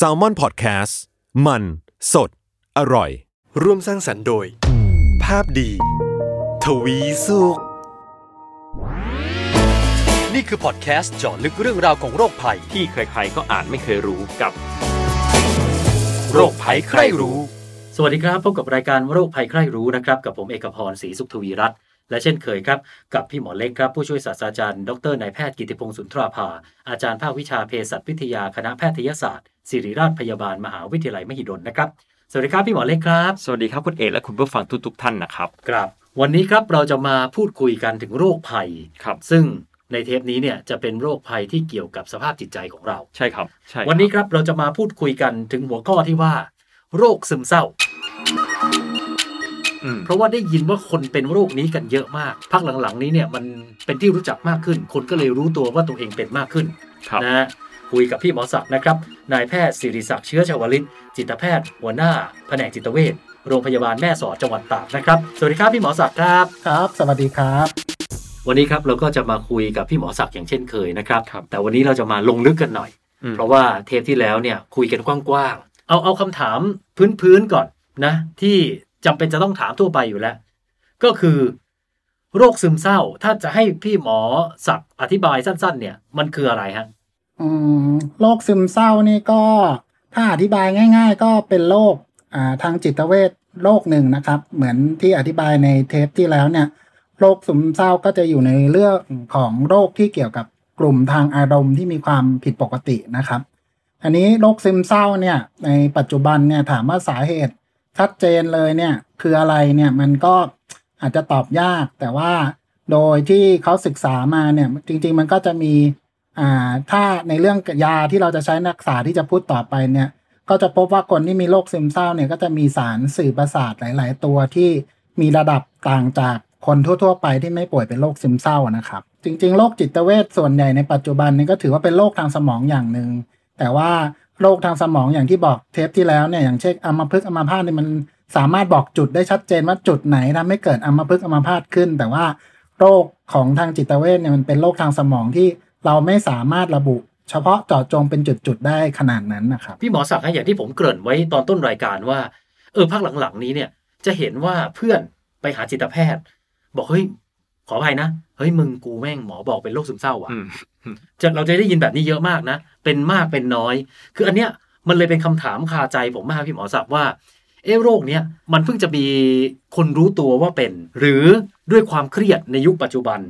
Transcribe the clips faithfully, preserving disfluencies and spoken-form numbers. Sermon Podcast มันสดอร่อยร่วมสร้างสรรค์โดยภาพดีทวีสุขนี่คือพอดแคสต์เจาะลึกเรื่องราวของโรคภัยที่ใครๆก็อ่านไม่เคยรู้กับโรคภัยใครรู้สวัสดีครับพบกับรายการโรคภัยใครรู้นะครับกับผมเอกพรศรีสุขทวีรัตน์และเช่นเคยครับกับพี่หมอเล็กครับผู้ช่วยศาสตราจารย์ดรนายแพทย์กิติพงศ์สุนทราภาอาจารย์ภาควิชาเภสัชวิทยาคณะแพทยศาสตร์ศิริราชพยาบาลมหาวิทยาลัยมหิดลนะครับสวัสดีครับพี่หมอเล็กครับสวัสดีครับคุณเอกและคุณผู้ฟังทุกๆท่านนะครับครับวันนี้ครับเราจะมาพูดคุยกันถึงโรคภัยครับซึ่งในเทปนี้เนี่ยจะเป็นโรคภัยที่เกี่ยวกับสภาพจิตใจของเราใช่ครับใช่วันนี้ครับเราจะมาพูดคุยกันถึงหัวข้อที่ว่าโรคซึมเศร้าเพราะว่าได้ยินว่าคนเป็นโรคนี้กันเยอะมากพักหลังๆนี้เนี่ยมันเป็นที่รู้จักมากขึ้นคนก็เลยรู้ตัวว่าตัวเองเป็นมากขึ้นนะฮะคุยกับพี่หมอศักดิ์นะครับนายแพทย์ศิริศักดิ์เชื้อชวลิตจิตแพทย์หัวหน้าแผนกจิตเวชโรงพยาบาลแม่สอดจังหวัดตากนะครับสวัสดีครับพี่หมอศักดิ์ครับครับสวัสดีครับวันนี้ครับเราก็จะมาคุยกับพี่หมอศักดิ์อย่างเช่นเคยนะครับแต่วันนี้เราจะมาลงลึกกันหน่อยเพราะว่าเทปที่แล้วเนี่ยคุยกันกว้างๆเอาเอาคำถามพื้นๆก่อนนะที่จำเป็นจะต้องถามทั่วไปอยู่แล้วก็คือโรคซึมเศร้าถ้าจะให้พี่หมอศักดิ์อธิบายสั้นๆเนี่ยมันคืออะไรฮะอืมโรคซึมเศร้านี่ก็ถ้าอธิบายง่ายๆก็เป็นโรคอ่าทางจิตเวชโรคหนึ่งนะครับเหมือนที่อธิบายในเทปที่แล้วเนี่ยโรคซึมเศร้าก็จะอยู่ในเรื่องของโรคที่เกี่ยวกับกลุ่มทางอารมณ์ที่มีความผิดปกตินะครับอันนี้โรคซึมเศร้าเนี่ยในปัจจุบันเนี่ยถามว่าสาเหตุชัดเจนเลยเนี่ยคืออะไรเนี่ยมันก็อาจจะตอบยากแต่ว่าโดยที่เขาศึกษามาเนี่ยจริงๆมันก็จะมีอ่าถ้าในเรื่องยาที่เราจะใช้รักษาที่จะพูดต่อไปเนี่ยก็จะพบว่าคนที่มีโรคซึมเศร้าเนี่ยก็จะมีสารสื่อประสาทหลายๆตัวที่มีระดับต่างจากคนทั่วๆไปที่ไม่ป่วยเป็นโรคซึมเศร้านะครับจริงๆโรคจิตเวชส่วนใหญ่ในปัจจุบันนี้ก็ถือว่าเป็นโรคทางสมองอย่างนึงแต่ว่าโรคทางสมองอย่างที่บอกเทปที่แล้วเนี่ยอย่างเช่นอัมพฤกษ์อัมพาตเนี่ยมันสามารถบอกจุดได้ชัดเจนว่าจุดไหนทำให้เกิดอัมพฤกษ์อัมพาตขึ้นแต่ว่าโรคของทางจิตเวชเนี่ยมันเป็นโรคทางสมองที่เราไม่สามารถระบุเฉพาะเจาะจงเป็นจุดๆได้ขนาดนั้นนะครับพี่หมอศักดิ์อย่างที่ผมเกริ่นไว้ตอนต้นรายการว่าเออพักหลังๆนี้เนี่ยจะเห็นว่าเพื่อนไปหาจิตแพทย์บอกเฮ้ยขออภัยนะเฮ้ยมึงกูแม่งหมอบอกเป็นโรคซึมเศร้าว่ะเราจะได้ยินแบบนี้เยอะมากนะเป็นมากเป็นน้อยคืออันเนี้ยมันเลยเป็นคำถามคาใจผมมากพี่หมอศักดิ์ว่าเอ๊ะโรคเนี้ยมันเพิ่งจะมีคนรู้ตัวว่าเป็นหรือด้วยความเครียดในยุคปัจจุบัน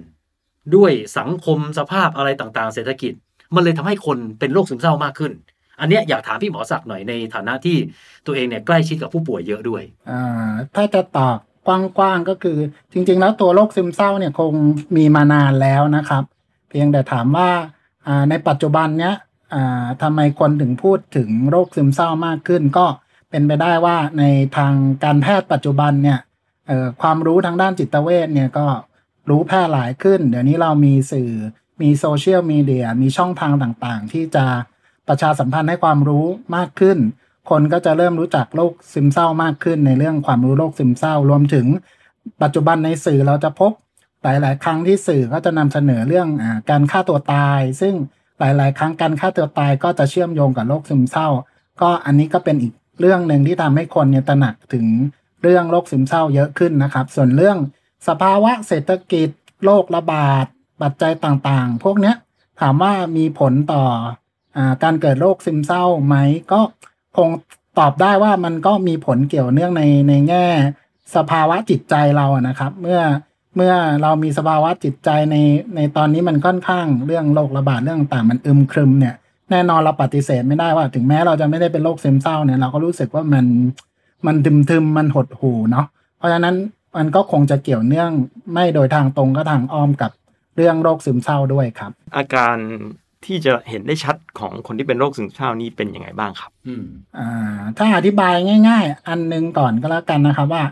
ด้วยสังคมสภาพอะไรต่างๆเศรษฐกิจมันเลยทำให้คนเป็นโรคซึมเศร้ามากขึ้นอันเนี้ยอยากถามพี่หมอศักดิ์หน่อยในฐานะที่ตัวเองเนี่ยใกล้ชิดกับผู้ป่วยเยอะด้วยอ่าถ้าจะตอบกว้างๆก็คือจริงๆแล้วตัวโรคซึมเศร้าเนี่ยคงมีมานานแล้วนะครับเพียงแต่ถามว่าในปัจจุบันเนี้ยทำไมคนถึงพูดถึงโรคซึมเศร้ามากขึ้นก็เป็นไปได้ว่าในทางการแพทย์ปัจจุบันเนี่ยความรู้ทางด้านจิตเวชเนี่ยก็รู้แพร่หลายขึ้นเดี๋ยวนี้เรามีสื่อมีโซเชียลมีเดียมีช่องทางต่างๆที่จะประชาสัมพันธ์ให้ความรู้มากขึ้นคนก็จะเริ่มรู้จักโรคซึมเศร้ามากขึ้นในเรื่องความรู้โรคซึมเศร้ารวมถึงปัจจุบันในสื่อเราจะพบหลายๆครั้งที่สื่อก็จะนำเสนอเรื่องอ่าการฆ่าตัวตายซึ่งหลายๆครั้งการฆ่าตัวตายก็จะเชื่อมโยงกับโรคซึมเศร้าก็อันนี้ก็เป็นอีกเรื่องนึงที่ทำให้คนเนี่ยตระหนักถึงเรื่องโรคซึมเศร้าเยอะขึ้นนะครับส่วนเรื่องสภาวะเศรษฐกิจโรคระบาดปัจจัยต่างๆพวกเนี้ยถามว่ามีผลต่ออ่าการเกิดโรคซึมเศร้าไหมก็คงตอบได้ว่ามันก็มีผลเกี่ยวเนื่องในในแง่สภาวะจิตใจเรานะครับเมื่อเมื่อเรามีสภาวะจิตใจในในตอนนี้มันค่อนข้างเรื่องโรคระบาดเรื่องต่างมันอึมครึมเนี่ยแน่นอนเราปฏิเสธไม่ได้ว่าถึงแม้เราจะไม่ได้เป็นโรคซึมเศร้าเนี่ยเราก็รู้สึกว่ามันมันทึมๆมันหดหู่เนาะเพราะฉะนั้นมันก็คงจะเกี่ยวเนื่องไม่โดยทางตรงก็ทางอ้อมกับเรื่องโรคซึมเศร้าด้วยครับอาการ ที่จะเห็นได้ชัดของคนที่เป็นโรคซึมเศร้านี้เป็นยังไงบ้างครับอืมอ่าถ้าอธิบายง่ายๆอันนึงก่อนก็แล้วกันนะครับว่า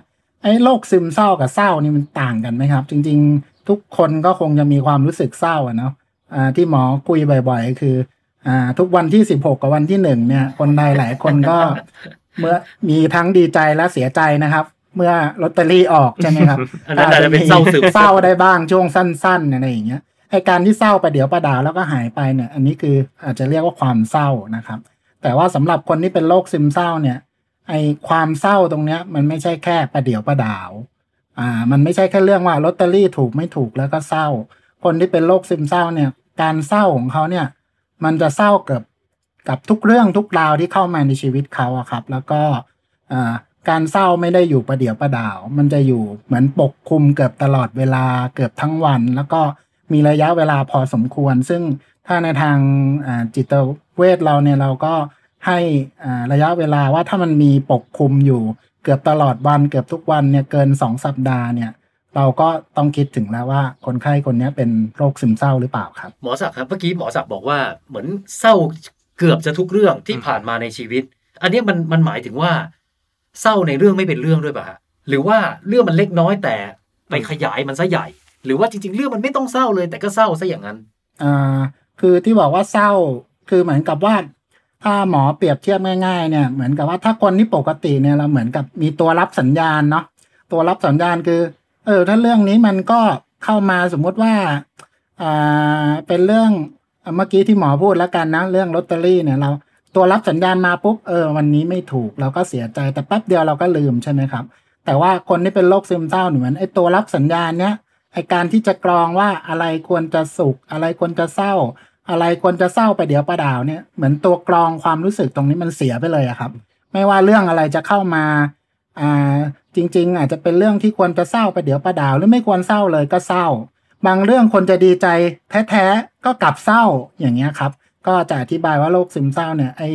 ไอ้โรคซึมเศร้ากับเศร้านี่มันต่างกันไหมครับจริงๆทุกคนก็คงจะมีความรู้สึกเศร้าอ่ะเนาะอ่าที่หมอคุยบ่อยๆคืออ่าทุกวันที่สิบหกกับวันที่หนึ่งเนี่ยคนใดหลายคนก็เมื่อมีทั้งดีใจและเสียใจนะครับเมื่อลอตเตอรี่ออกใช่ไหมครับอาจจะเป็นเศร้าซึมเศร้าได้บ้างช่วงสั้นๆอะไรอย่างเงี้ยไอ้การที่เศร้าไปเดี๋ยวประดาแล้วก็หายไปเนี่ยอันนี้คืออาจจะเรียกว่าความเศร้านะครับแต่ว่าสำหรับคนที่เป็นโรคซึมเศร้าเนี่ยไอ้ความเศร้าตรงเนี้ยมันไม่ใช่แค่ประเดี๋ยวประดาวอ่ามันไม่ใช่แค่เรื่องว่าลอตเตอรี่ถูกไม่ถูกแล้วก็เศร้าคนที่เป็นโรคซึมเศร้าเนี่ยการเศร้าของเขาเนี่ยมันจะเศร้ากับกับทุกเรื่องทุกราวที่เข้ามาในชีวิตเขาอะครับแล้วก็อ่าการเศร้าไม่ได้อยู่ประเดี๋ยวประดาวมันจะอยู่เหมือนปกคลุมเกือบตลอดเวลาเกือบทั้งวันแล้วก็มีระยะเวลาพอสมควรซึ่งถ้าในทางจิตเวชเราเนี่ยเราก็ให้ระยะเวลาว่าถ้ามันมีปกคลุมอยู่เกือบตลอดวันเกือบทุกวันเนี่ยเกินสองสัปดาห์เนี่ยเราก็ต้องคิดถึงแล้วว่าคนไข้คนนี้เป็นโรคซึมเศร้าหรือเปล่าครับหมอศักดิ์ครับเมื่อกี้หมอศักดิ์บอกว่าเหมือนเศร้าเกือบจะทุกเรื่องที่ผ่านมาในชีวิตอันนี้มันมันหมายถึงว่าเศร้าในเรื่องไม่เป็นเรื่องด้วยป่ะฮะหรือว่าเรื่องมันเล็กน้อยแต่ไปขยายมันซะใหญ่หรือว่าจริงๆเรื่องมันไม่ต้องเศร้าเลยแต่ก็เศร้าซะอย่างนั้นอ่าคือที่บอกว่าเศร้าคือเหมือนกับว่าถ้าหมอเปรียบเทียบง่ายๆเนี่ยเหมือนกับว่าถ้าคนที่ปกติเนี่ยเราเหมือนกับมีตัวรับสัญญาณเนาะตัวรับสัญญาณคือเออถ้าเรื่องนี้มันก็เข้ามาสมมุติว่าอ่าเป็นเรื่องเมื่อกี้ที่หมอพูดแล้วกันนะเรื่องลอตเตอรี่เนี่ยเราตัวรับสัญญาณมาปุ๊บเออวันนี้ไม่ถูกเราก็เสียใจแต่แป๊บเดียวเราก็ลืมใช่ไหมครับแต่ว่าคนที่เป็นโรคซึมเศร้าเหมือนไอ้ตัวรับสัญญาณเนี้ยไอ้การที่จะกรองว่าอะไรควรจะสุขอะไรควรจะเศร้าอะไรควรจะเศร้าไปเดี๋ยวประดาวเนี่ยเหมือนตัวกรองความรู้สึกตรงนี้มันเสียไปเลยอะครับไม่ว่าเรื่องอะไรจะเข้ามาอ่าจริงๆอาจจะเป็นเรื่องที่ควรจะเศร้าไปเดี๋ยวประดาวหรือไม่ควรเศร้าเลยก็เศร้าบางเรื่องคนจะดีใจแท้ๆก็กลับเศร้าอย่างเงี้ยครับก็จะอธิบายว่าโรคซึมเศร้าเนี่ยไอ้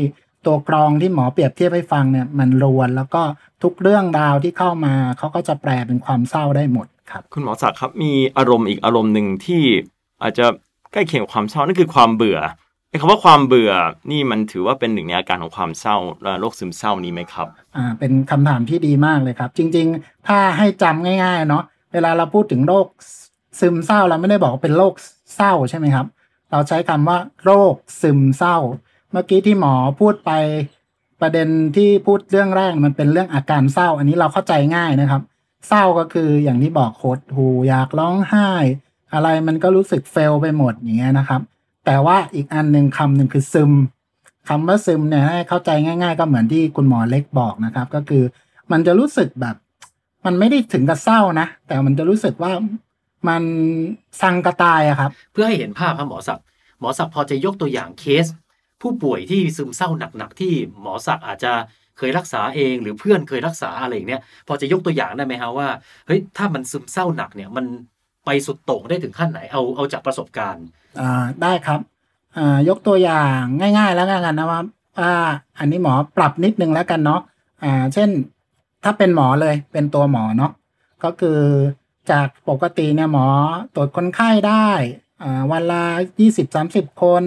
ตัวกรองที่หมอเปรียบเทียบให้ฟังเนี่ยมันรวนแล้วก็ทุกเรื่องราวที่เข้ามาเขาก็จะแปลเป็นความเศร้าได้หมดครับคุณหมอศักดิ์ครับมีอารมณ์อีกอารมณ์นึงที่อาจจะใกล้เคียงกับความเศร้านั่นคือความเบื่อไอ้คำว่าความเบื่อนี่มันถือว่าเป็นหนึ่งในอาการของความเศร้าโรคซึมเศร้านี้ไหมครับอ่าเป็นคำถามที่ดีมากเลยครับจริงๆถ้าให้จำง่ายๆเนาะเวลาเราพูดถึงโรคซึมเศร้าเราไม่ได้บอกว่าเป็นโรคเศร้าใช่ไหมครับเราใช้คำว่าโรคซึมเศร้าเมื่อกี้ที่หมอพูดไปประเด็นที่พูดเรื่องแรกมันเป็นเรื่องอาการเศร้าอันนี้เราเข้าใจง่ายนะครับเศร้าก็คืออย่างที่บอกหดหู่อยากร้องไห้อะไรมันก็รู้สึกเฟลไปหมดอย่างเงี้ยนะครับแต่ว่าอีกอันนึงคำหนึ่งคือซึมคำว่าซึมเนี่ยให้เข้าใจง่ายๆก็เหมือนที่คุณหมอเล็กบอกนะครับก็คือมันจะรู้สึกแบบมันไม่ได้ถึงกับเศร้านะแต่มันจะรู้สึกว่ามันสังกะตายอะครับเพื่อให้เห็นภาพครับหมอศักดิ์หมอศักดิ์พอจะยกตัวอย่างเคสผู้ป่วยที่ซึมเศร้าหนักๆที่หมอศักดิ์อาจจะเคยรักษาเองหรือเพื่อนเคยรักษาอะไรอย่างเนี้ยพอจะยกตัวอย่างได้ไหมฮะว่าเฮ้ยถ้ามันซึมเศร้าหนักเนี่ยมันไปสุดโต่งได้ถึงขั้นไหนเอาเอาจากประสบการณ์อ่าได้ครับอ่ายกตัวอย่างง่ายๆแล้วกันนะว่าอ่าอันนี้หมอปรับนิดนึงแล้วกันเนาะอ่าเช่นถ้าเป็นหมอเลยเป็นตัวหมอเนาะก็คือจากปกติเนี่ยหมอตรวจคนไข้ได้อ่าวันละ ยี่สิบถึงสามสิบ คน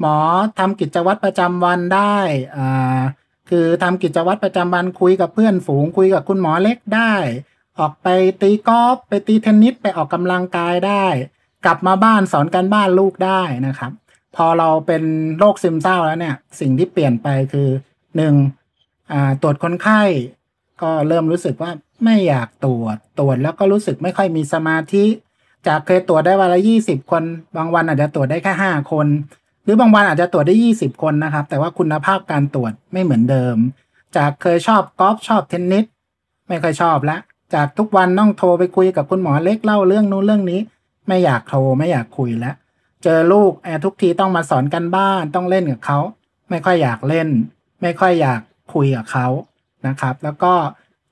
หมอทำกิจวัตรประจำวันได้อ่าคือทำกิจวัตรประจำวันคุยกับเพื่อนฝูงคุยกับคุณหมอเล็กได้ออกไปตีกอล์ฟไปตีเทนนิสไปออกกำลังกายได้กลับมาบ้านสอนการบ้านลูกได้นะครับพอเราเป็นโรคซึมเศร้าแล้วเนี่ยสิ่งที่เปลี่ยนไปคือหนึ่งอ่าตรวจคนไข้ก็เริ่มรู้สึกว่าไม่อยากตรวจตรวจแล้วก็รู้สึกไม่ค่อยมีสมาธิจากเคยตรวจได้วันละยี่สิบคนบางวันอาจจะตรวจได้แค่ห้าคนหรือบางวันอาจจะตรวจได้ยี่สิบคนนะครับแต่ว่าคุณภาพการตรวจไม่เหมือนเดิมจากเคยชอบกอล์ฟชอบเทนนิสไม่ค่อยชอบละจากทุกวันต้องโทรไปคุยกับคุณหมอเล็กเล่าเรื่องนู้นเรื่องนี้ไม่อยากโทรไม่อยากคุยแล้วเจอลูกแอบทุกทีต้องมาสอนกันบ้านต้องเล่นกับเขาไม่ค่อยอยากเล่นไม่ค่อยอยากคุยกับเขานะครับแล้วก็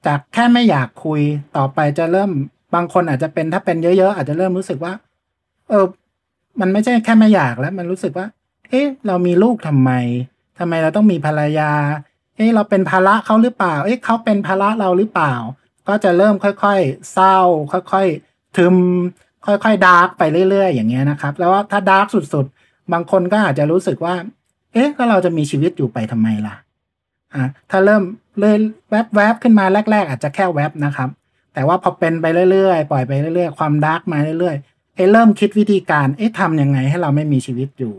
จากแค่ไม่อยากคุยต่อไปจะเริ่มบางคนอาจจะเป็นถ้าเป็นเยอะๆอาจจะเริ่มรู้สึกว่าเออมันไม่ใช่แค่ไม่อยากแล้วมันรู้สึกว่าเอ๊ะเรามีลูกทำไมทำไมเราต้องมีภรรยาเอ๊ะเราเป็นภาระเขาหรือเปล่าเอ๊ะเขาเป็นภาระเราหรือเปล่าก็จะเริ่มค่อยๆเศร้าค่อยๆทึมค่อยๆดาร์กไปเรื่อยๆอย่างเงี้ยนะครับแล้วว่าถ้าดาร์กสุดๆ บางคนก็อาจจะรู้สึกว่าเอ๊ะก็เราจะมีชีวิตอยู่ไปทำไมล่ะอ่ะถ้าเริ่มเลยแวบๆขึ้นมาแรกๆอาจจะแค่แวบนะครับแต่ว่าพอเป็นไปเรื่อยๆปล่อยไปเรื่อยๆความดาร์กมาเรื่อยๆเอ๊ะเริ่มคิดวิธีการเอ๊ะทำยังไงให้เราไม่มีชีวิตอยู่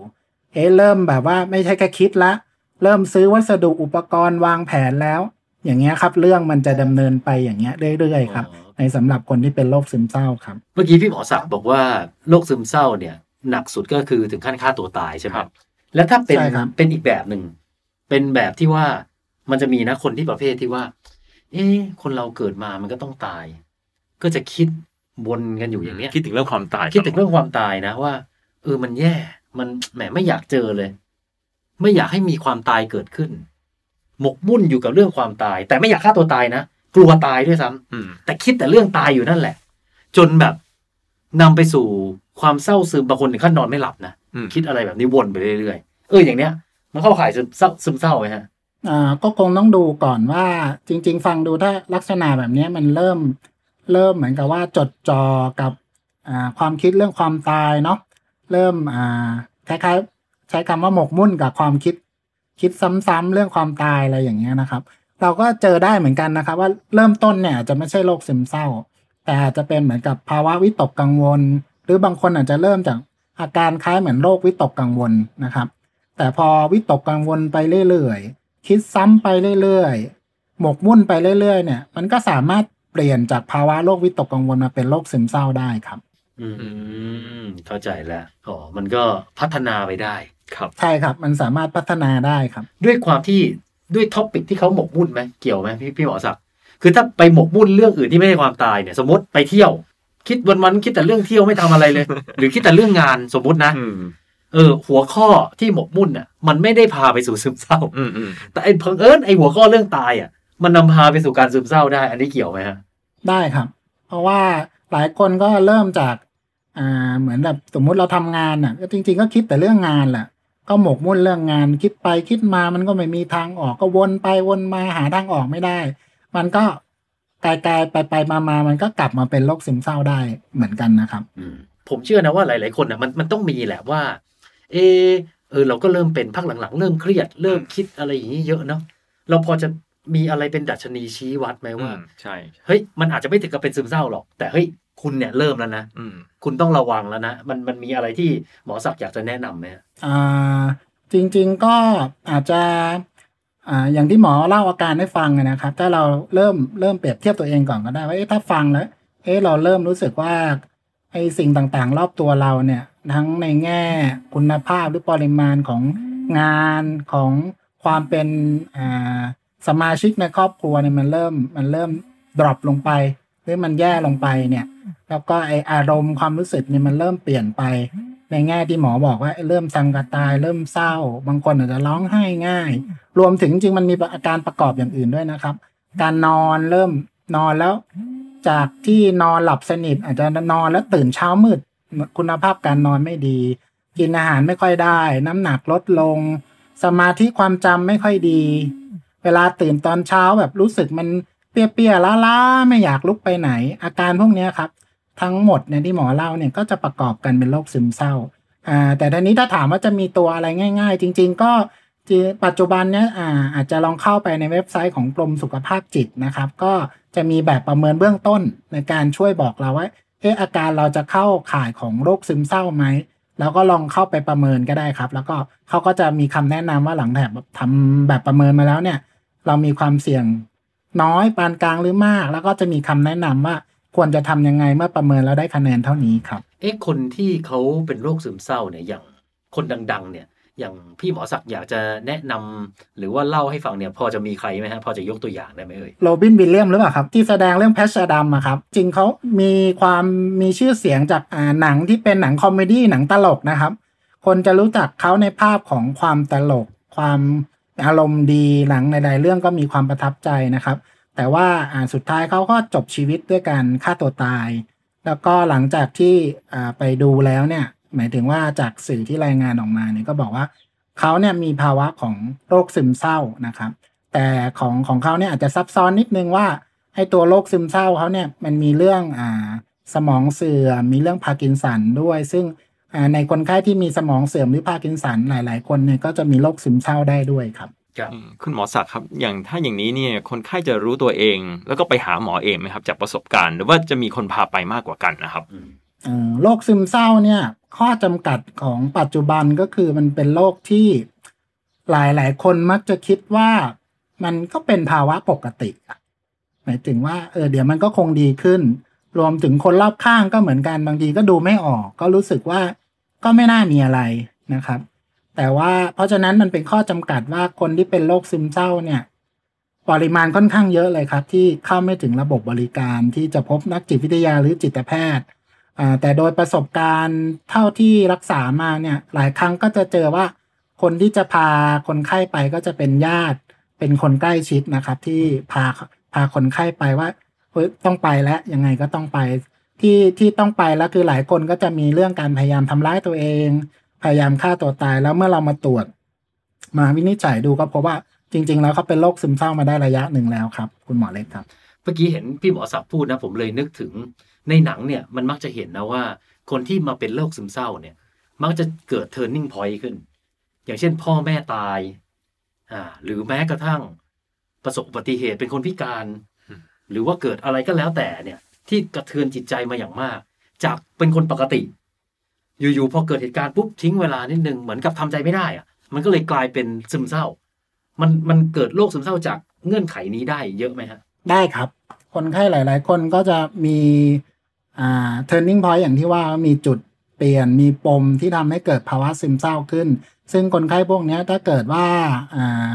เอ๊ะเริ่มแบบว่าไม่ใช่แค่คิดละเริ่มซื้อวัสดุอุปกรณ์วางแผนแล้วอย่างเงี้ยครับเรื่องมันจะดำเนินไปอย่างเงี้ยเรื่อยๆครับในสำหรับคนที่เป็นโรคซึมเศร้าครับเมื่อกี้พี่หมอศักดิ์บอกว่าโรคซึมเศร้าเนี่ยหนักสุดก็คือถึงขั้นฆ่าตัวตายใช่ไหมแล้วถ้าเป็นเป็นอีกแบบนึงเป็นแบบที่ว่ามันจะมีนะคนที่ประเภทที่ว่าเอ๊ะคนเราเกิดมามันก็ต้องตายก็จะคิดวนกันอยู่อย่างเนี้ยคิดถึงเรื่องความตายคิดถึงเรื่องความตายนะว่าเออมันแย่มันแหมไม่อยากเจอเลยไม่อยากให้มีความตายเกิดขึ้นหมกมุ่นอยู่กับเรื่องความตายแต่ไม่อยากฆ่าตัวตายนะกลัวตายด้วยซ้ำแต่คิดแต่เรื่องตายอยู่นั่นแหละจนแบบนำไปสู่ความเศร้าซึมบางคนถึงขั้นนอนไม่หลับนะคิดอะไรแบบนี้วนไปเรื่อยๆเอออย่างเนี้ยมันเข้าข่ายซึมเศร้าไหมฮะอ่าก็คงต้องดูก่อนว่าจริงๆฟังดูถ้าลักษณะแบบนี้มันเริ่มเริ่มเหมือนกับว่าจดจ่อกับอ่าความคิดเรื่องความตายเนาะเริ่มอ่าคล้ายๆใช้คำว่าหมกมุ่นกับความคิดคิดซ้ำๆเรื่องความตายอะไรอย่างเงี้ยนะครับเราก็เจอได้เหมือนกันนะครับว่าเริ่มต้นเนี่ยอาจจะไม่ใช่โรคซึมเศร้าแต่อาจจะเป็นเหมือนกับภาวะวิตกกังวลหรือบางคนอาจจะเริ่มจากอาการคล้ายเหมือนโรควิตกกังวลนะครับแต่พอวิตกกังวลไปเรื่อยๆคิดซ้ำไปเรื่อยๆหมกมุ่นไปเรื่อยๆเนี่ยมันก็สามารถเปลี่ยนจากภาวะโรควิตกกังวลมาเป็นโรคซึมเศร้าได้ครับอืมเข้าใจแล้วอ๋อมันก็พัฒนาไปได้ครับใช่ครับมันสามารถพัฒนาได้ครับด้วยความที่ด้วยท็อปิกที่เขาหมกมุ่นไหมเกี่ยวไหมพี่พี่หมอศักดิ์คือถ้าไปหมกมุ่นเรื่องอื่นที่ไม่ใช่ความตายเนี่ยสมมติไปเที่ยวคิดวันๆคิดแต่เรื่องเที่ยวไม่ทำอะไรเลย หรือคิดแต่เรื่องงานสมมตินะเออหัวข้อที่หมกมุ่นอ่ะมันไม่ได้พาไปสู่ซึมเศร้าแต่ไอ้เพิ่งเอิญไอ้หัวข้อเรื่องตายอ่ะมันนำพาไปสู่การซึมเศร้าได้อันนี้เกี่ยวไหมฮะได้ครับเพราะว่าหลายคนก็เริ่มจากอ่าเหมือนแบบสมมติเราทำงานอ่ะก็จริงๆก็คิดแต่เรื่องงานแหละก็หมกมุ่นเรื่องงานคิดไปคิดมามันก็ไม่มีทางออกก็วนไปวนมาหาทางออกไม่ได้มันก็กายๆไปๆมาๆมันก็กลับมาเป็นโรคซึมเศร้าได้เหมือนกันนะครับผมเชื่อนะว่าหลายๆคนนะมันมันต้องมีแหละว่าเออเออเราก็เริ่มเป็นพักหลังๆเริ่มเครียดเริ่มคิดอะไรอย่างนี้เยอะเนาะเราพอจะมีอะไรเป็นดัชนีชี้วัดไหมว่าใช่เฮ้ยมันอาจจะไม่ถึงกับเป็นซึมเศร้าหรอกแต่เฮ้ยคุณเนี่ยเริ่มแล้วนะคุณต้องระวังแล้วนะมันมันมีอะไรที่หมอศักดิ์อยากจะแนะนำไหมอ่าจริงๆก็อาจจะอ่าอย่างที่หมอเล่าอาการให้ฟังนะครับถ้าเราเริ่มเริ่มเปรียบเทียบตัวเองก่อนก็ได้ว่าเอ๊ะถ้าฟังแล้วเอ๊ะเราเริ่มรู้สึกว่าไอ้สิ่งต่างๆรอบตัวเราเนี่ยทั้งในแง่คุณภาพหรือปริมาณของงานของความเป็นอ่าสมาชิกในครอบครัวเนี่ยมันเริ่มมันเริ่มดรอปลงไปหรือมันแย่ลงไปเนี่ยแล้วก็ไออารมณ์ความรู้สึกเนี่ยมันเริ่มเปลี่ยนไปในแง่ที่หมอบอกว่าเริ่มสังกตายเริ่มเศร้าบางคนอาจจะร้องไห้ง่ายรวมถึงจริงมันมีอาการประกอบอย่างอื่นด้วยนะครับการนอนเริ่มนอนแล้วจากที่นอนหลับสนิทอาจจะนอนแล้วตื่นเช้ามืดคุณภาพการนอนไม่ดีกินอาหารไม่ค่อยได้น้ำหนักลดลงสมาธิความจำไม่ค่อยดีเวลาตื่นตอนเช้าแบบรู้สึกมันเปียๆล้าๆไม่อยากลุกไปไหนอาการพวกนี้ครับทั้งหมดเนี่ยที่หมอเล่าเนี่ยก็จะประกอบกันเป็นโรคซึมเศร้าอ่าแต่ทีนี้ถ้าถามว่าจะมีตัวอะไรง่ายๆจริงๆก็ปัจจุบันเนี่ยอ่าอาจจะลองเข้าไปในเว็บไซต์ของกรมสุขภาพจิตนะครับก็จะมีแบบประเมินเบื้องต้นในการช่วยบอกเราว่าเอออาการเราจะเข้าข่ายของโรคซึมเศร้าไหมแล้วก็ลองเข้าไปประเมินก็ได้ครับแล้วก็เขาก็จะมีคำแนะนำว่าหลังแบบทำแบบประเมินมาแล้วเนี่ยเรามีความเสี่ยงน้อยปานกลางหรือมากแล้วก็จะมีคำแนะนำว่าควรจะทำยังไงเมื่อประเมินแล้วได้คะแนนเท่านี้ครับเอ๊ะคนที่เขาเป็นโรคซึมเศร้าเนี่ยอย่างคนดังๆเนี่ยอย่างพี่หมอศักดิ์อยากจะแนะนำหรือว่าเล่าให้ฟังเนี่ยพอจะมีใครไหมฮะพอจะยกตัวอย่างได้ไหมเอ่ยโรบินวิลเลียมหรือเปล่าครับที่แสดงเรื่องแพชอดัมอะครับจริงเขามีความมีชื่อเสียงจากอ่าหนังที่เป็นหนังคอมเมดี้หนังตลกนะครับคนจะรู้จักเขาในภาพของความตลกความอารมณ์ดีหนังในหลายเรื่องก็มีความประทับใจนะครับแต่ว่าสุดท้ายเขาก็จบชีวิตด้วยการฆ่าตัวตายแล้วก็หลังจากที่ไปดูแล้วเนี่ยหมายถึงว่าจากสื่อที่รายงานออกมาเนี่ยก็บอกว่าเขาเนี่ยมีภาวะของโรคซึมเศร้านะครับแต่ของของเขาเนี่ยอาจจะซับซ้อนนิดนึงว่าไอ้ตัวโรคซึมเศร้าเขาเนี่ยมันมีเรื่องอ่าสมองเสื่อมมีเรื่องพาร์กินสันด้วยซึ่ง ในคนไข้ที่มีสมองเสื่อมหรือพาร์กินสันหลายๆคนเนี่ยก็จะมีโรคซึมเศร้าได้ด้วยครับคุณหมอศักดิ์ครับอย่างถ้าอย่างนี้เนี่ยคนไข้จะรู้ตัวเองแล้วก็ไปหาหมอเองไหมครับจากประสบการณ์หรือว่าจะมีคนพาไปมากกว่ากันนะครับโรคซึมเศร้าเนี่ยข้อจำกัดของปัจจุบันก็คือมันเป็นโรคที่หลายๆคนมักจะคิดว่ามันก็เป็นภาวะปกติหมายถึงว่าเออเดี๋ยวมันก็คงดีขึ้นรวมถึงคนรอบข้างก็เหมือนกันบางทีก็ดูไม่ออกก็รู้สึกว่าก็ไม่น่ามีอะไรนะครับแต่ว่าเพราะฉะนั้นมันเป็นข้อจำกัดว่าคนที่เป็นโรคซึมเศร้าเนี่ยปริมาณค่อนข้างเยอะเลยครับที่เข้าไม่ถึงระบบบริการที่จะพบนักจิตวิทยาหรือจิตแพทย์แต่โดยประสบการณ์เท่าที่รักษามาเนี่ยหลายครั้งก็จะเจอว่าคนที่จะพาคนไข้ไปก็จะเป็นญาติเป็นคนใกล้ชิดนะครับที่พาพาคนไข้ไปว่าต้องไปแล้วยังไงก็ต้องไปที่ที่ต้องไปแล้วคือหลายคนก็จะมีเรื่องการพยายามทำร้ายตัวเองพยายามฆ่าตัวตายแล้วเมื่อเรามาตรวจมาวินิจฉัยดูก็พบว่าจริงๆแล้วเขาเป็นโรคซึมเศร้ามาได้ระยะหนึ่งแล้วครับคุณหมอเล็กครับเมื่อกี้เห็นพี่หมอศักดิ์พูดนะผมเลยนึกถึงในหนังเนี่ยมันมักจะเห็นนะว่าคนที่มาเป็นโรคซึมเศร้าเนี่ยมักจะเกิด turning point ขึ้นอย่างเช่นพ่อแม่ตายอ่าหรือแม้กระทั่งประสบอุบัติเหตุเป็นคนพิการหรือว่าเกิดอะไรก็แล้วแต่เนี่ยที่กระเทือนจิตใจมาอย่างมากจากเป็นคนปกติอยู่ๆพอเกิดเหตุการณ์ปุ๊บทิ้งเวลานิดนึงเหมือนกับทำใจไม่ได้อะมันก็เลยกลายเป็นซึมเศร้ามันมันเกิดโรคซึมเศร้าจากเงื่อนไขนี้ได้เยอะไหมฮะได้ครับคนไข้หลายๆคนก็จะมีอ่า turning point อย่างที่ว่ามีจุดเปลี่ยนมีปมที่ทำให้เกิดภาวะซึมเศร้าขึ้นซึ่งคนไข้พวกนี้ถ้าเกิดว่าอ่า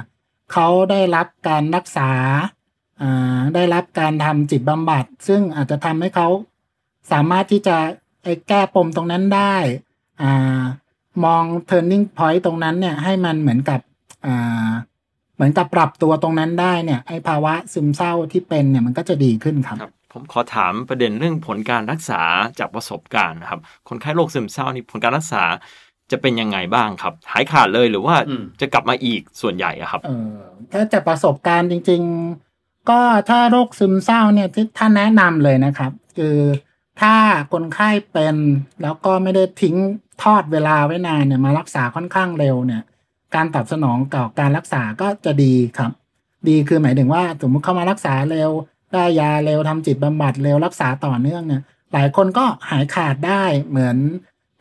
เขาได้รับการรักษาอ่าได้รับการทำจิตบำบัดซึ่งอาจจะทำให้เขาสามารถที่จะไอ้แก้ปมตรงนั้นได้อ่ามอง turning point ตรงนั้นเนี่ยให้มันเหมือนกับอ่าเหมือนกับปรับตัวตรงนั้นได้เนี่ยไอ้ภาวะซึมเศร้าที่เป็นเนี่ยมันก็จะดีขึ้นครับผมขอถามประเด็นเรื่องผลการรักษาจากประสบการณ์นะครับคนไข้โรคซึมเศร้านี่ผลการรักษาจะเป็นยังไงบ้างครับหายขาดเลยหรือว่าจะกลับมาอีกส่วนใหญ่อะครับเออถ้าจากประสบการณ์จริงๆก็ถ้าโรคซึมเศร้าเนี่ยถ้าแนะนำเลยนะครับคือถ้าคนไข้เป็นแล้วก็ไม่ได้ทิ้งทอดเวลาไว้นานเนี่ยมารักษาค่อนข้างเร็วเนี่ยการตอบสนองต่อการรักษาก็จะดีครับดีคือหมายถึงว่าสมมติเข้ามารักษาเร็วได้ยาเร็วทำจิตบำบัดเร็วรักษาต่อเนื่องเนี่ยหลายคนก็หายขาดได้เหมือน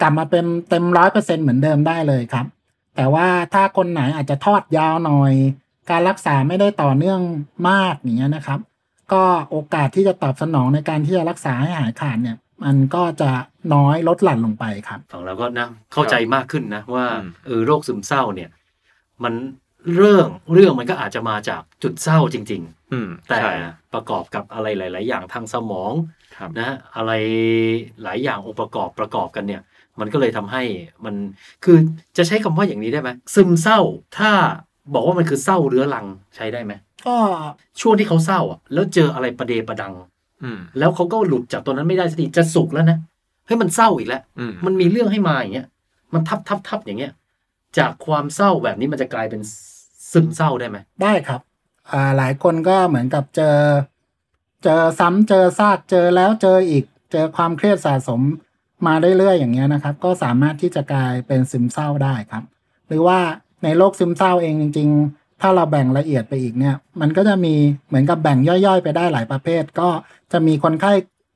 กลับมาเป็นเต็ม ร้อยเปอร์เซ็นต์ เหมือนเดิมได้เลยครับแต่ว่าถ้าคนไหนอาจจะทอดยาวหน่อยการรักษาไม่ได้ต่อเนื่องมากอย่างเงี้ยนะครับก็โอกาสที่จะตอบสนองในการที่จะรักษาให้หายขาดเนี่ยมันก็จะน้อยลดหลั่นลงไปครับฟังแล้วก็นะเข้าใจมากขึ้นนะว่าเออโรคซึมเศร้าเนี่ยมันเรื่องเรื่องมันก็อาจจะมาจากจุดเศร้าจริงๆแต่ประกอบกับอะไรหลายๆอย่างทางสมองนะอะไรหลายอย่างองค์ประกอบประกอบกันเนี่ยมันก็เลยทำให้มันคือจะใช้คำว่าอย่างนี้ได้ไหมซึมเศร้าถ้าบอกว่ามันคือเศร้าเรื้อรังใช้ได้ไหมก็ช่วงที่เขาเศร้าอ่ะแล้วเจออะไรประเดประดังแล้วเขาก็หลุดจากตัวนั้นไม่ได้สักทีจะสุขแล้วนะเฮ้ยมันเศร้าอีกแล้วมันมีเรื่องให้มาอย่างเงี้ยมันทับทับทับอย่างเงี้ยจากความเศร้าแบบนี้มันจะกลายเป็นซึมเศร้าได้ไหมได้ครับอ่าหลายคนก็เหมือนกับเจอเจอซ้ำเจอซากเจอแล้วเจออีกเจอความเครียดสะสมมาเรื่อยๆอย่างเงี้ยนะครับก็สามารถที่จะกลายเป็นซึมเศร้าได้ครับหรือว่าในโรคซึมเศร้าเองจริงๆถ้าเราแบ่งละเอียดไปอีกเนี่ยมันก็จะมีเหมือนกับแบ่งย่อยๆไปได้หลายประเภทก็จะมีคนไข้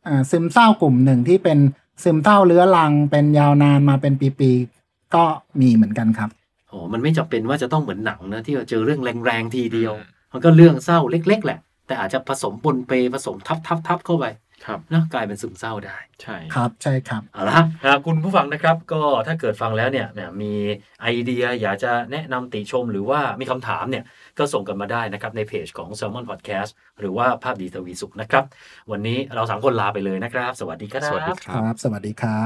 อ่าซึมเศร้ากลุ่มหนึ่งที่เป็นซึมเศร้าเรื้อรังเป็นยาวนานมาเป็นปีๆก็มีเหมือนกันครับโอ้มันไม่จำเป็นว่าจะต้องเหมือนหนังนะที่เราเจอเรื่องแรงๆทีเดียวมันก็เรื่องเศร้าเล็กๆแหละแต่อาจจะผสมปนเปผสมทับๆๆเข้าไปครับนะกลายเป็นซึมเศร้าได้ใช่ครับใช่ครับเอาละครับคุณผู้ฟังนะครับก็ถ้าเกิดฟังแล้วเนี่ยเนี่ยมีไอเดียอยากจะแนะนำติชมหรือว่ามีคำถามเนี่ยก็ส่งกันมาได้นะครับในเพจของ Sermon Podcast หรือว่าภาพดีทวีสุขนะครับวันนี้เราสามคนลาไปเลยนะครับสวัสดีครับสวัสดีครับ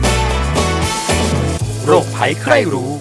สวัสดีครับโรคภัยใครรู้